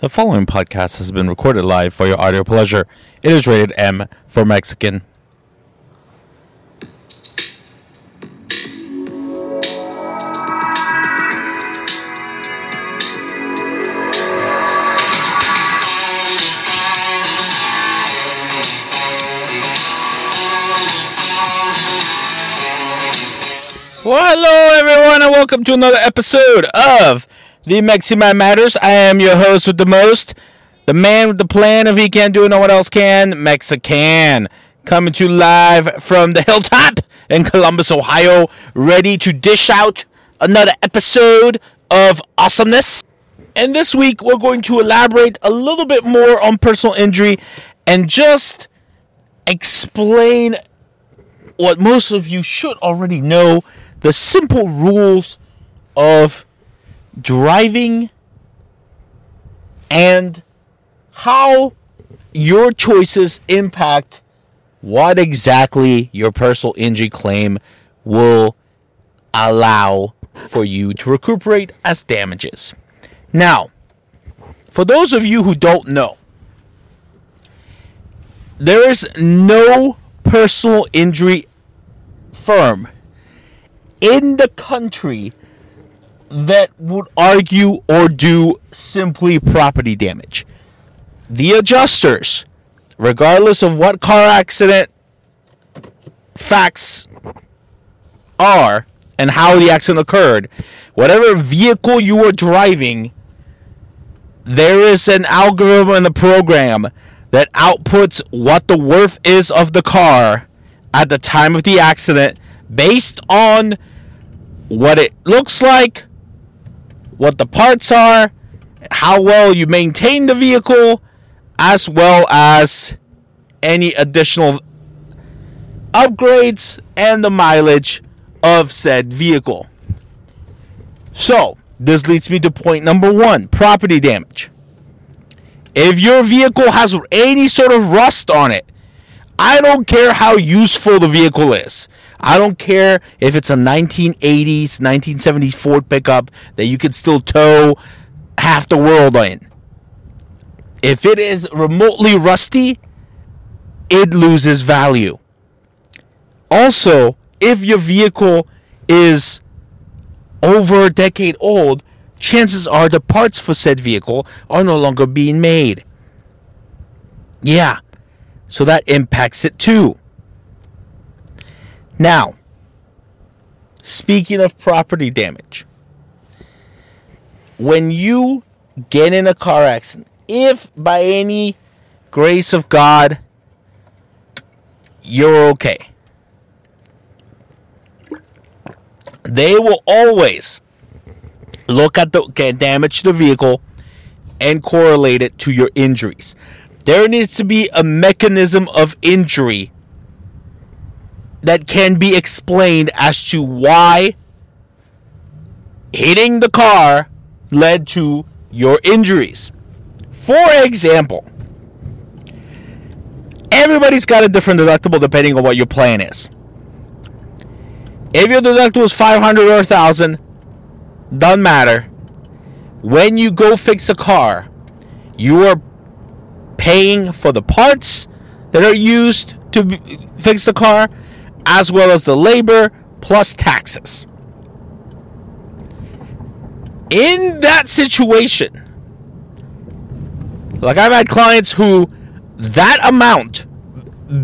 The following podcast has been recorded live for your audio pleasure. It is rated M for Mexican. Well, hello everyone and welcome to another episode of The Meximan Matters. I am your host with the most, the man with the plan. If he can't do it, no one else can. Mexican. Coming to you live from the hilltop in Columbus, Ohio. Ready to dish out another episode of awesomeness. And this week, we're going to elaborate a little bit more on personal injury and just explain what most of you should already know. The simple rules of driving and how your choices impact what exactly your personal injury claim will allow for you to recuperate as damages. Now, for those of you who don't know, there is no personal injury firm in the country that would argue or do simply property damage. The adjusters, regardless of what car accident facts are and how the accident occurred, whatever vehicle you were driving, there is an algorithm in the program that outputs what the worth is of the car at the time of the accident based on what it looks like, what the parts are, how well you maintain the vehicle, as well as any additional upgrades and the mileage of said vehicle. So, this leads me to point number one, property damage. If your vehicle has any sort of rust on it, I don't care how useful the vehicle is. I don't care if it's a 1980s, 1970s Ford pickup that you can still tow half the world in. If it is remotely rusty, it loses value. Also, if your vehicle is over a decade old, chances are the parts for said vehicle are no longer being made. Yeah, so that impacts it too. Now, speaking of property damage, when you get in a car accident, if by any grace of God, you're okay, they will always look at the damage to the vehicle and correlate it to your injuries. There needs to be a mechanism of injury that can be explained as to why hitting the car led to your injuries. For example, everybody's got a different deductible depending on what your plan is. If your deductible is $500 or $1,000, doesn't matter. When you go fix a car, you are paying for the parts that are used to fix the car, as well as the labor plus taxes. In that situation, like I've had clients who that amount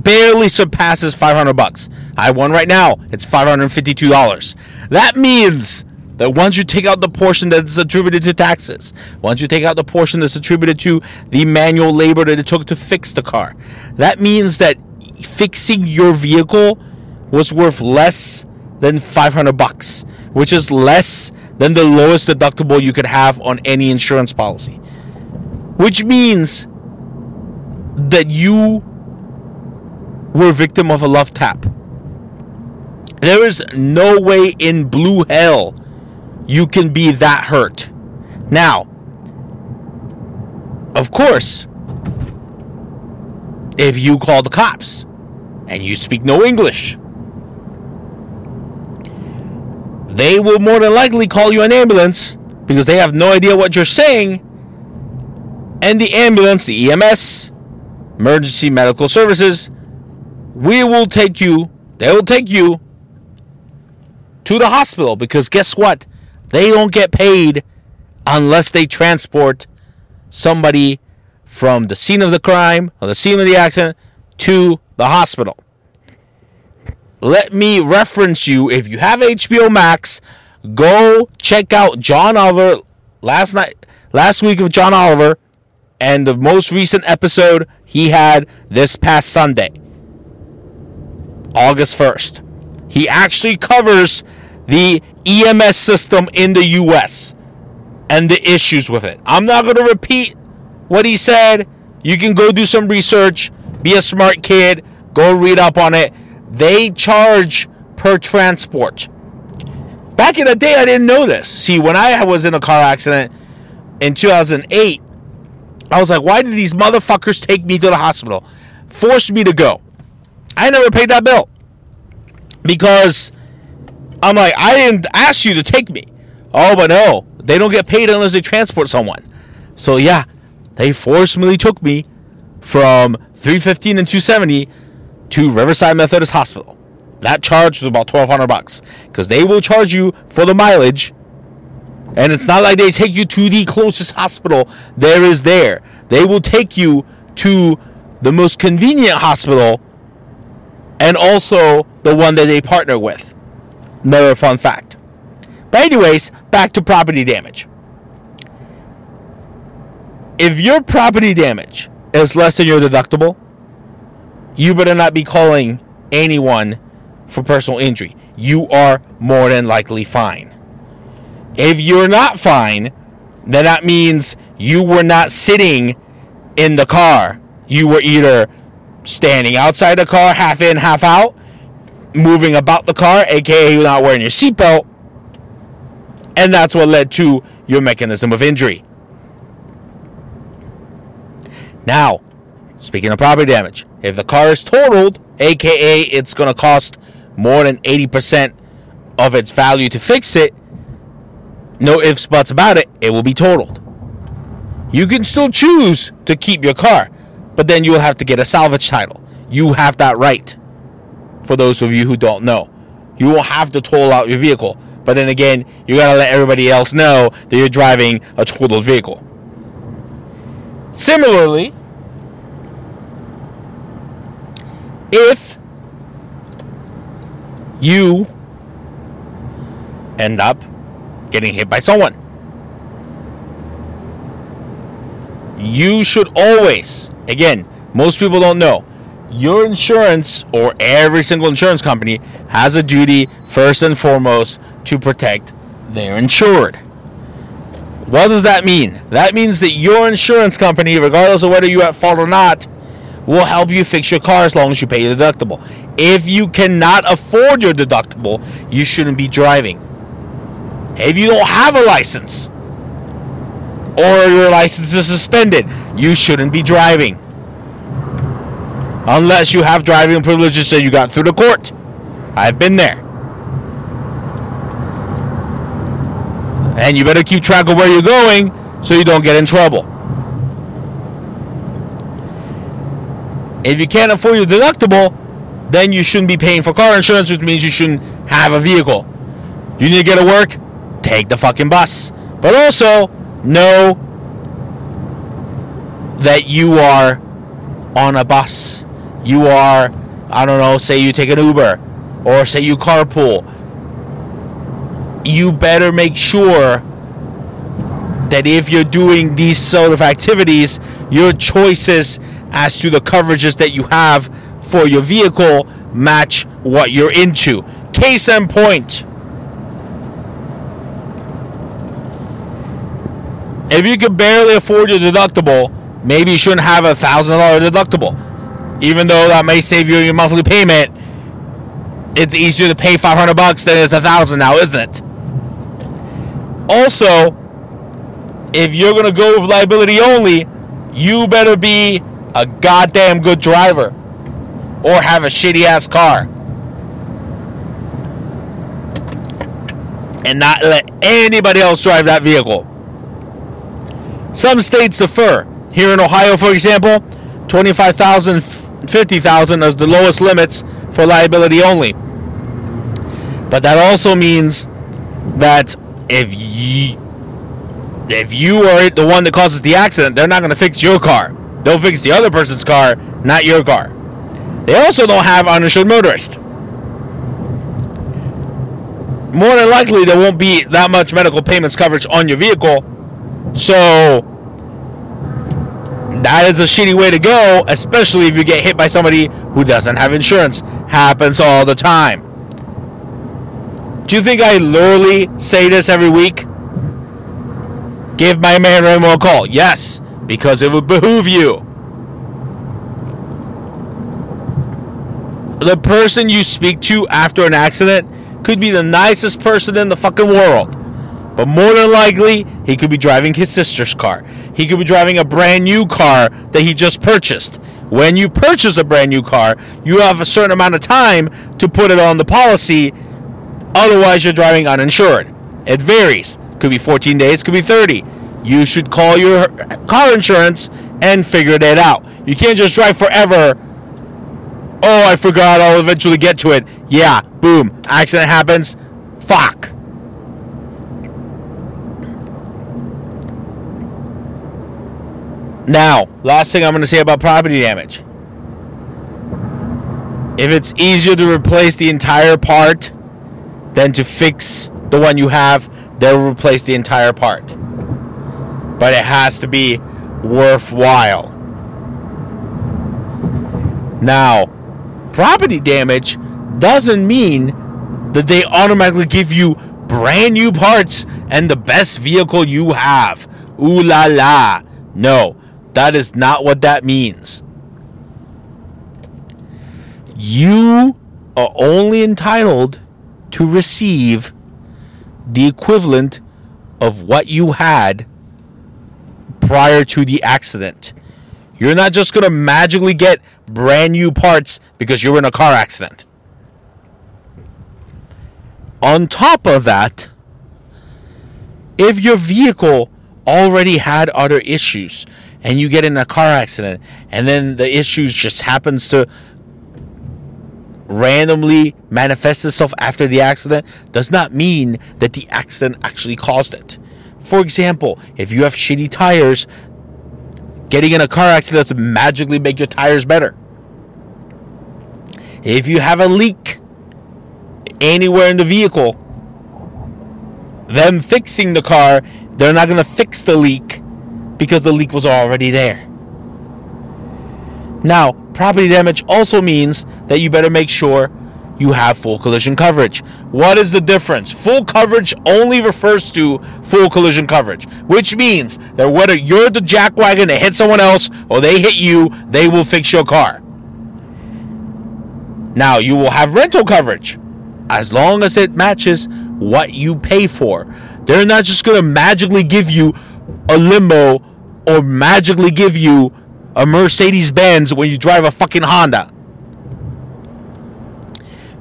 barely surpasses $500. I have one right now. It's $552. That means that once you take out the portion that's attributed to taxes, once you take out the portion that's attributed to the manual labor that it took to fix the car, that means that fixing your vehicle was worth less than $500, which is less than the lowest deductible you could have on any insurance policy, which means that you were victim of a love tap. There is no way in blue hell you can be that hurt. Now, of course, if you call the cops and you speak no English, they will more than likely call you an ambulance because they have no idea what you're saying and the ambulance, the EMS, emergency medical services, they will take you to the hospital, because guess what? They don't get paid unless they transport somebody from the scene of the crime or the scene of the accident to the hospital. Let me reference you. If you have HBO Max, go check out John Oliver last week of John Oliver, and the most recent episode he had this past Sunday, August 1st. He actually covers the EMS system in the U.S. and the issues with it. I'm not going to repeat what he said. You can go do some research. Be a smart kid. Go read up on it. They charge per transport. Back in the day, I didn't know this. See, when I was in a car accident in 2008, I was like, why did these motherfuckers take me to the hospital? Forced me to go. I never paid that bill. Because I'm like, I didn't ask you to take me. Oh, but no. They don't get paid unless they transport someone. So, yeah. They forcibly took me from 315 and 270 to Riverside Methodist Hospital. That charge was about $1,200 bucks, because they will charge you for the mileage. And it's not like they take you to the closest hospital there is there. They will take you to the most convenient hospital, and also the one that they partner with. Another fun fact. But anyways, back to property damage. If your property damage is less than your deductible, you better not be calling anyone for personal injury. You are more than likely fine. If you're not fine, then that means you were not sitting in the car. You were either standing outside the car, half in, half out, moving about the car, aka you're not wearing your seatbelt, and that's what led to your mechanism of injury. Now, speaking of property damage, if the car is totaled, aka it's going to cost more than 80% of its value to fix it, no ifs, buts about it, it will be totaled. You can still choose to keep your car, but then you'll have to get a salvage title. You have that right, for those of you who don't know. You will have to total out your vehicle, but then again, you got to let everybody else know that you're driving a totaled vehicle. Similarly, if you end up getting hit by someone, you should always, again, most people don't know, your insurance, or every single insurance company, has a duty first and foremost to protect their insured. What does that mean? That means that your insurance company, regardless of whether you're at fault or not, will help you fix your car as long as you pay your deductible. If you cannot afford your deductible, you shouldn't be driving. If you don't have a license, or your license is suspended, you shouldn't be driving. Unless you have driving privileges that you got through the court. I've been there. And you better keep track of where you're going so you don't get in trouble. If you can't afford your deductible, then you shouldn't be paying for car insurance, which means you shouldn't have a vehicle. You need to get to work? Take the fucking bus. But also, know that you are on a bus. You are, I don't know, say you take an Uber, or say you carpool. You better make sure that if you're doing these sort of activities, your choices as to the coverages that you have for your vehicle match what you're into. Case in point. If you can barely afford your deductible, maybe you shouldn't have a $1,000 deductible. Even though that may save you your monthly payment, it's easier to pay $500 than it's $1,000 now, isn't it? Also, if you're going to go with liability only, you better be a goddamn good driver, or have a shitty ass car, and not let anybody else drive that vehicle. Some states defer. Here in Ohio, for example, $25,000 and $50,000 as the lowest limits for liability only. But that also means that if you are the one that causes the accident, they're not going to fix your car. They'll fix the other person's car, not your car. They also don't have uninsured motorists. More than likely, there won't be that much medical payments coverage on your vehicle. So that is a shitty way to go, especially if you get hit by somebody who doesn't have insurance. Happens all the time. Do you think I literally say this every week? Give my man Ramo a call. Yes, because it would behoove you. The person you speak to after an accident could be the nicest person in the fucking world. But more than likely, he could be driving his sister's car. He could be driving a brand new car that he just purchased. When you purchase a brand new car, you have a certain amount of time to put it on the policy. Otherwise, you're driving uninsured. It varies. Could be 14 days, could be 30. You should call your car insurance and figure that out. You can't just drive forever. Oh, I forgot. I'll eventually get to it. Yeah, boom. Accident happens. Fuck. Now, last thing I'm going to say about property damage. If it's easier to replace the entire part than to fix the one you have, they'll replace the entire part. But it has to be worthwhile. Now, property damage doesn't mean that they automatically give you brand new parts and the best vehicle you have. Ooh la la. No, that is not what that means. You are only entitled to receive the equivalent of what you had prior to the accident. You're not just going to magically get brand new parts because you were in a car accident. On top of that, if your vehicle already had other issues and you get in a car accident and then the issues just happens to randomly manifest itself after the accident, does not mean that the accident actually caused it. For example, if you have shitty tires, getting in a car accident doesn't magically make your tires better. If you have a leak anywhere in the vehicle, them fixing the car, they're not going to fix the leak because the leak was already there. Now, property damage also means that you better make sure you have full collision coverage. What is the difference? Full coverage only refers to full collision coverage, which means that whether you're the jackwagon that hit someone else or they hit you, they will fix your car. Now, you will have rental coverage as long as it matches what you pay for. They're not just going to magically give you a limo or magically give you a Mercedes-Benz when you drive a fucking Honda.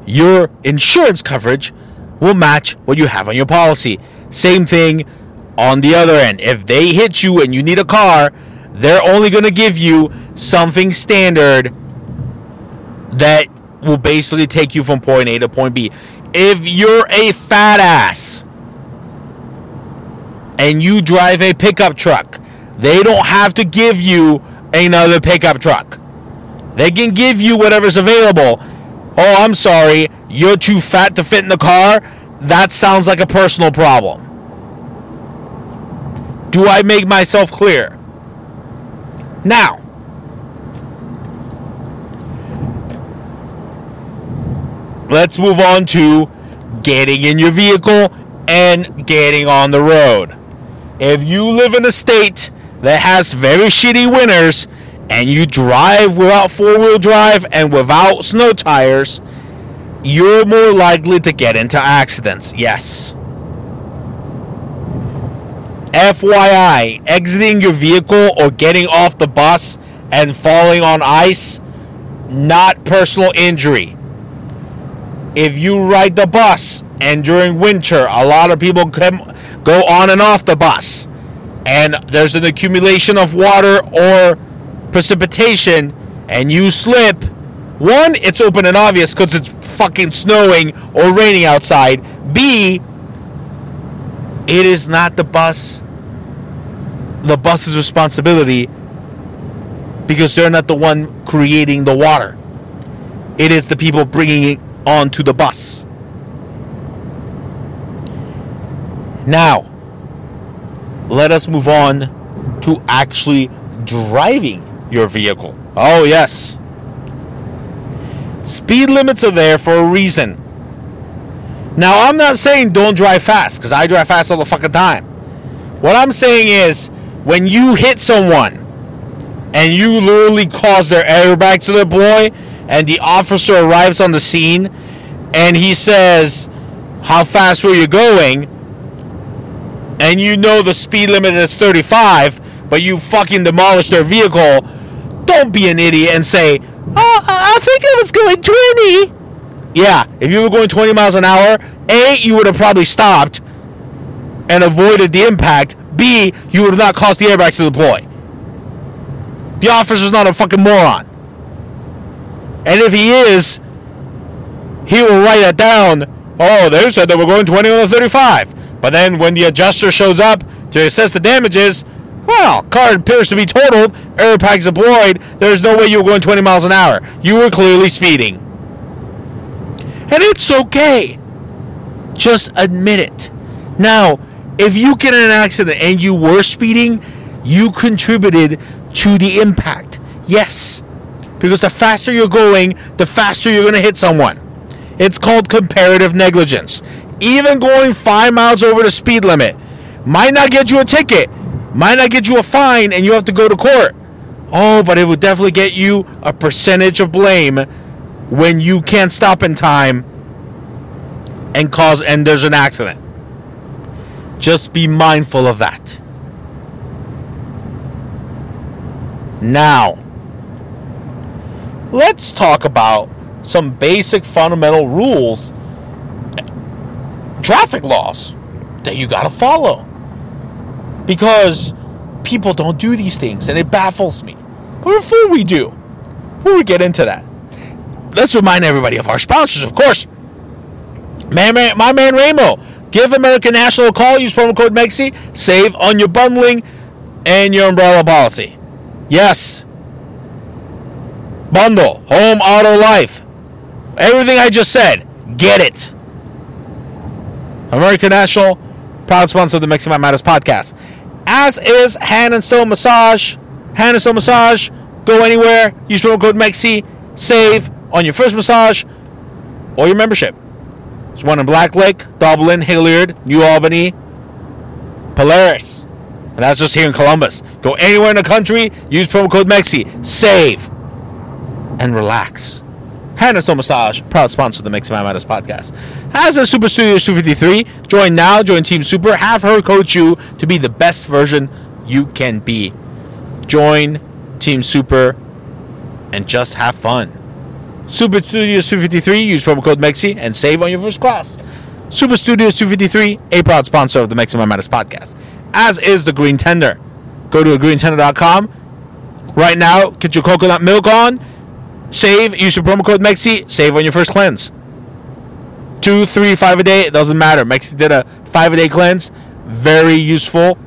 Your insurance coverage will match what you have on your policy. Same thing on the other end. If they hit you and you need a car, they're only going to give you something standard that will basically take you from point A to point B. If you're a fat ass and you drive a pickup truck, they don't have to give you another pickup truck. They can give you whatever's available. Oh, I'm sorry, you're too fat to fit in the car? That sounds like a personal problem. Do I make myself clear? Now, let's move on to getting in your vehicle and getting on the road. If you live in a state that has very shitty winters, and you drive without four-wheel drive and without snow tires, you're more likely to get into accidents. Yes. FYI, exiting your vehicle or getting off the bus and falling on ice, not personal injury. If you ride the bus, and during winter, a lot of people go on and off the bus, and there's an accumulation of water or precipitation and you slip, one, it's open and obvious because it's fucking snowing or raining outside. B, it is not the bus's responsibility because they're not the one creating the water. It is the people bringing it onto the bus. Now, let us move on to actually driving your vehicle. Oh, yes. Speed limits are there for a reason. Now, I'm not saying don't drive fast, because I drive fast all the fucking time. What I'm saying is, when you hit someone, and you literally cause their airbag to the boy, and the officer arrives on the scene, and he says, how fast were you going? And you know the speed limit is 35, but you fucking demolished their vehicle. Don't be an idiot and say, oh, I think I was going 20. Yeah, if you were going 20 miles an hour, A, you would have probably stopped and avoided the impact. B, you would have not caused the airbags to deploy. The officer's not a fucking moron. And if he is, he will write it down. Oh, they said they were going 20 on the 35. But then when the adjuster shows up to assess the damages, well, car appears to be totaled, airbags deployed, there's no way you were going 20 miles an hour. You were clearly speeding. And it's okay. Just admit it. Now, if you get in an accident and you were speeding, you contributed to the impact. Yes. Because the faster you're going, the faster you're going to hit someone. It's called comparative negligence. Even going 5 miles over the speed limit might not get you a ticket, might not get you a fine, and you have to go to court. Oh, but it will definitely get you a percentage of blame when you can't stop in time and there's an accident. Just be mindful of that. Now, let's talk about some basic fundamental rules, traffic laws that you gotta follow, because people don't do these things and it baffles me. But before we get into that, let's remind everybody of our sponsors, of course. My man Raymo. Give American National a call. Use promo code MEXI. Save on your bundling and your umbrella policy. Yes. Bundle. Home, auto, life. Everything I just said. Get it. American National. Proud sponsor of the Mexican Matters podcast. As is Hand & Stone Massage. Hand & Stone Massage. Go anywhere. Use promo code MEXI. Save on your first massage or your membership. There's one in Black Lake, Dublin, Hilliard, New Albany, Polaris. And that's just here in Columbus. Go anywhere in the country, use promo code MEXI, save, and relax. Hand & Stone Massage, proud sponsor of the Mix My Matters podcast. As a Super Studios 253, join now, join Team Super. Have her coach you to be the best version you can be. Join Team Super and just have fun. Super Studios 253, use promo code MEXI and save on your first class. Super Studios 253, a proud sponsor of the Mexican Matters podcast, as is the Green Tender. Go to greentender.com right now, get your coconut milk on, save, use your promo code MEXI, save on your first cleanse. 2, 3, 5 a day, it doesn't matter. MEXI did a 5-a-day cleanse, very useful.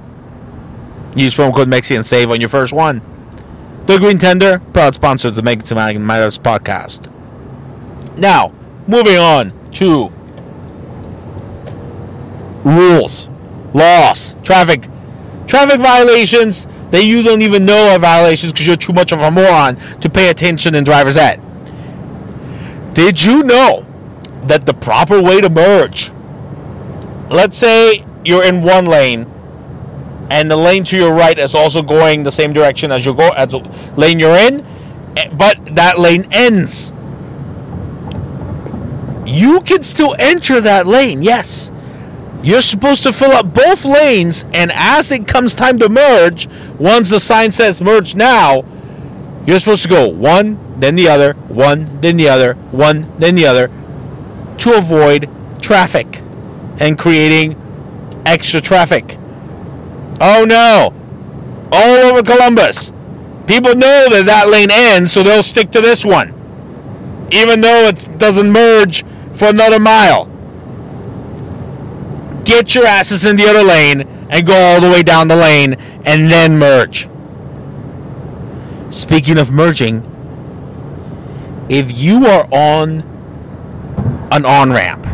Use promo code MEXI and save on your first one. The Green Tender, proud sponsor of the Make It to Matters podcast. Now, moving on to rules, laws, traffic violations that you don't even know are violations because you're too much of a moron to pay attention in driver's ed. Did you know that the proper way to merge, let's say you're in one lane, and the lane to your right is also going the same direction as the lane you're in, but that lane ends. You can still enter that lane, yes. You're supposed to fill up both lanes, and as it comes time to merge, once the sign says merge now, you're supposed to go one, then the other, one, then the other, one, then the other, to avoid traffic and creating extra traffic. Oh no, all over Columbus. People know that that lane ends, so they'll stick to this one, even though it doesn't merge for another mile. Get your asses in the other lane and go all the way down the lane and then merge. Speaking of merging, if you are on an on-ramp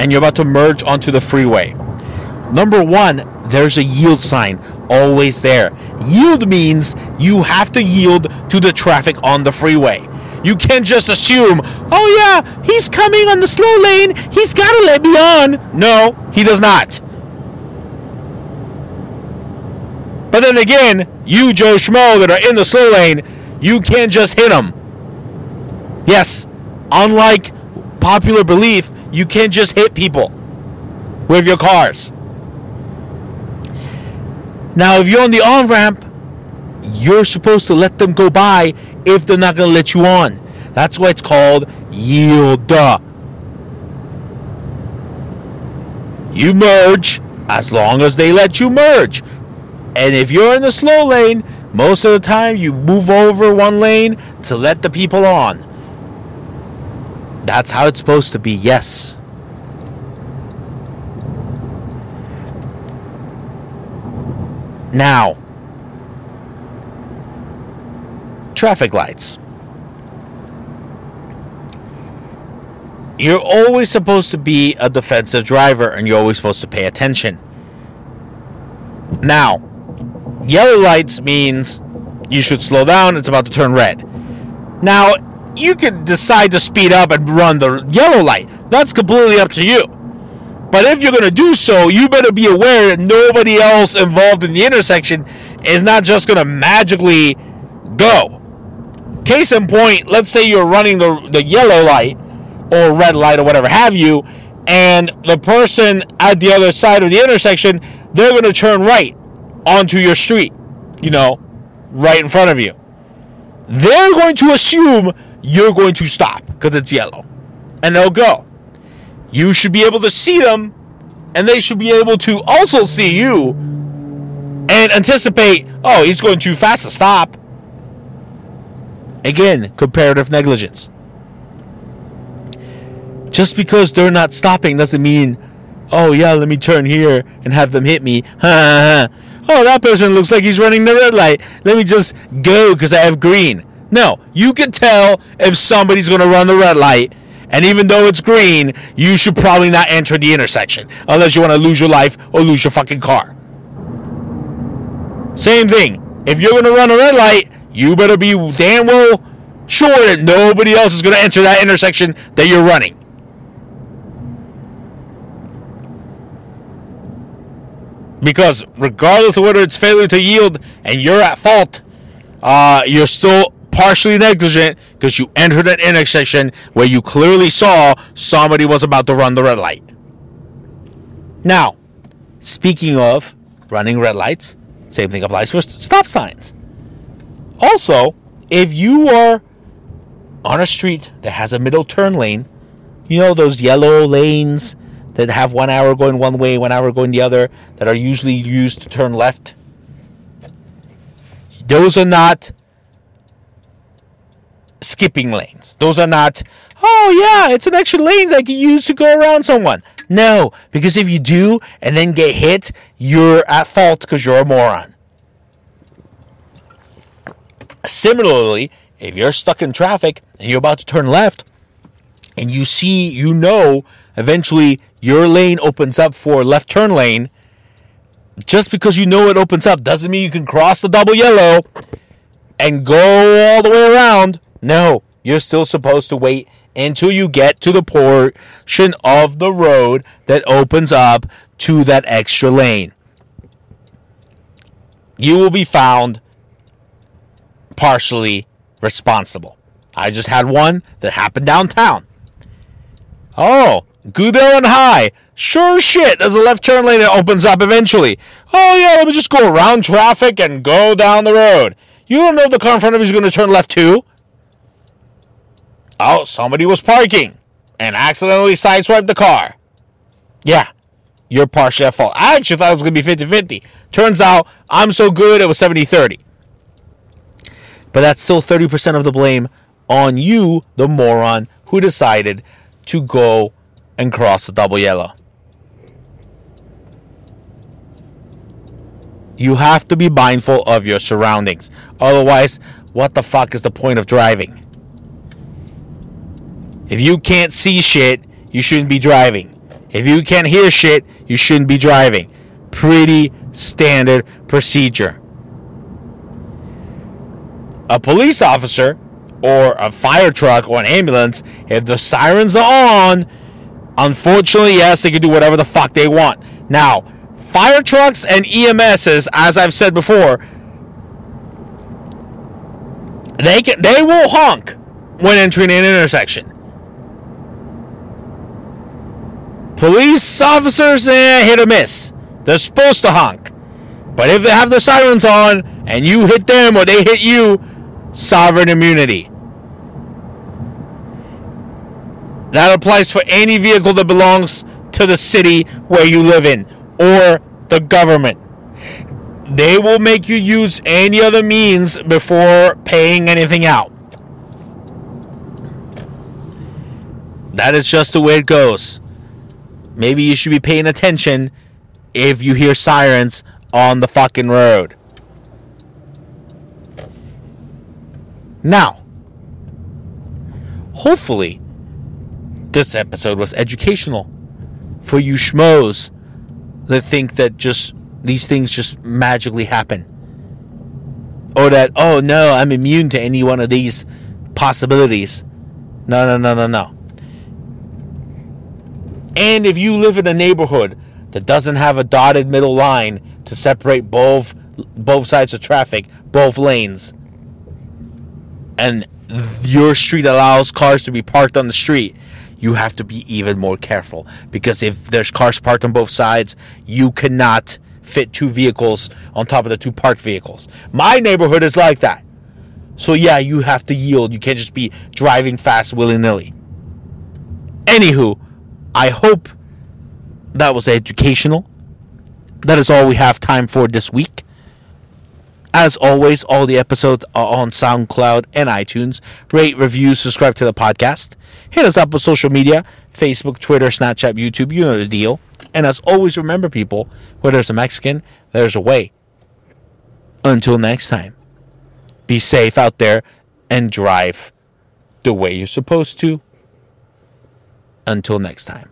and you're about to merge onto the freeway, number one, there's a yield sign always there. Yield means you have to yield to the traffic on the freeway. You can't just assume, oh yeah, he's coming on the slow lane, he's got to let me on. No, he does not. But then again, you Joe Schmo that are in the slow lane, you can't just hit him. Yes, unlike popular belief, you can't just hit people with your cars. Now, if you're on the on-ramp, you're supposed to let them go by if they're not going to let you on. That's why it's called yield. You merge as long as they let you merge. And if you're in the slow lane, most of the time you move over one lane to let the people on. That's how it's supposed to be, yes. Now, traffic lights. You're always supposed to be a defensive driver and you're always supposed to pay attention. Now, yellow lights means you should slow down, it's about to turn red. Now, you could decide to speed up and run the yellow light. That's completely up to you. But if you're going to do so, you better be aware that nobody else involved in the intersection is not just going to magically go. Case in point, let's say you're running the yellow light or red light or whatever have you, and the person at the other side of the intersection, they're going to turn right onto your street, you know, right in front of you. They're going to assume you're going to stop because it's yellow, and they'll go. You should be able to see them, and they should be able to also see you and anticipate, oh, he's going too fast to stop. Again, comparative negligence. Just because they're not stopping doesn't mean, oh, yeah, let me turn here and have them hit me. Oh, that person looks like he's running the red light. Let me just go because I have green. No, you can tell if somebody's going to run the red light. And even though it's green, you should probably not enter the intersection unless you want to lose your life or lose your fucking car. Same thing. If you're going to run a red light, you better be damn well sure that nobody else is going to enter that intersection that you're running. Because regardless of whether it's failure to yield and you're at fault, you're still partially negligent because you entered an intersection where you clearly saw somebody was about to run the red light. Now, speaking of running red lights, same thing applies for stop signs. Also, if you are on a street that has a middle turn lane, you know those yellow lanes that have 1 hour going one way, 1 hour going the other, that are usually used to turn left, those are not skipping lanes. Those are not, oh yeah, it's an extra lane that I can use to go around someone. No, because if you do and then get hit, you're at fault because you're a moron. Similarly, if you're stuck in traffic and you're about to turn left and you see, you know, eventually your lane opens up for left turn lane, just because you know it opens up doesn't mean you can cross the double yellow and go all the way around. No, you're still supposed to wait until you get to the portion of the road that opens up to that extra lane. You will be found partially responsible. I just had one that happened downtown. Oh, Goodell and High. Sure shit, there's a left turn lane that opens up eventually. Oh yeah, let me just go around traffic and go down the road. You don't know if the car in front of you is going to turn left too. Oh, somebody was parking and accidentally sideswiped the car. Yeah, you're partially at fault. I actually thought it was going to be 50-50. Turns out, I'm so good, it was 70-30. But that's still 30% of the blame on you, the moron, who decided to go and cross the double yellow. You have to be mindful of your surroundings. Otherwise, what the fuck is the point of driving? If you can't see shit, you shouldn't be driving. If you can't hear shit, you shouldn't be driving. Pretty standard procedure. A police officer or a fire truck or an ambulance, if the sirens are on, unfortunately, yes, they can do whatever the fuck they want. Now, fire trucks and EMSs, as I've said before, they will honk when entering an intersection. Police officers, hit or miss. They're supposed to honk. But if they have their sirens on and you hit them or they hit you, sovereign immunity. That applies for any vehicle that belongs to the city where you live in or the government. They will make you use any other means before paying anything out. That is just the way it goes. Maybe you should be paying attention if you hear sirens on the fucking road. Now, hopefully, this episode was educational for you schmoes that think that just these things just magically happen. Or that, oh no, I'm immune to any one of these possibilities. No. And if you live in a neighborhood that doesn't have a dotted middle line to separate both sides of traffic, both lanes, and your street allows cars to be parked on the street, you have to be even more careful. Because if there's cars parked on both sides, you cannot fit two vehicles on top of the two parked vehicles. My neighborhood is like that. So yeah, you have to yield. You can't just be driving fast willy-nilly. Anywho, I hope that was educational. That is all we have time for this week. As always, all the episodes are on SoundCloud and iTunes. Rate, review, subscribe to the podcast. Hit us up on social media, Facebook, Twitter, Snapchat, YouTube, you know the deal. And as always, remember people, where there's a Mexican, there's a way. Until next time, be safe out there and drive the way you're supposed to. Until next time.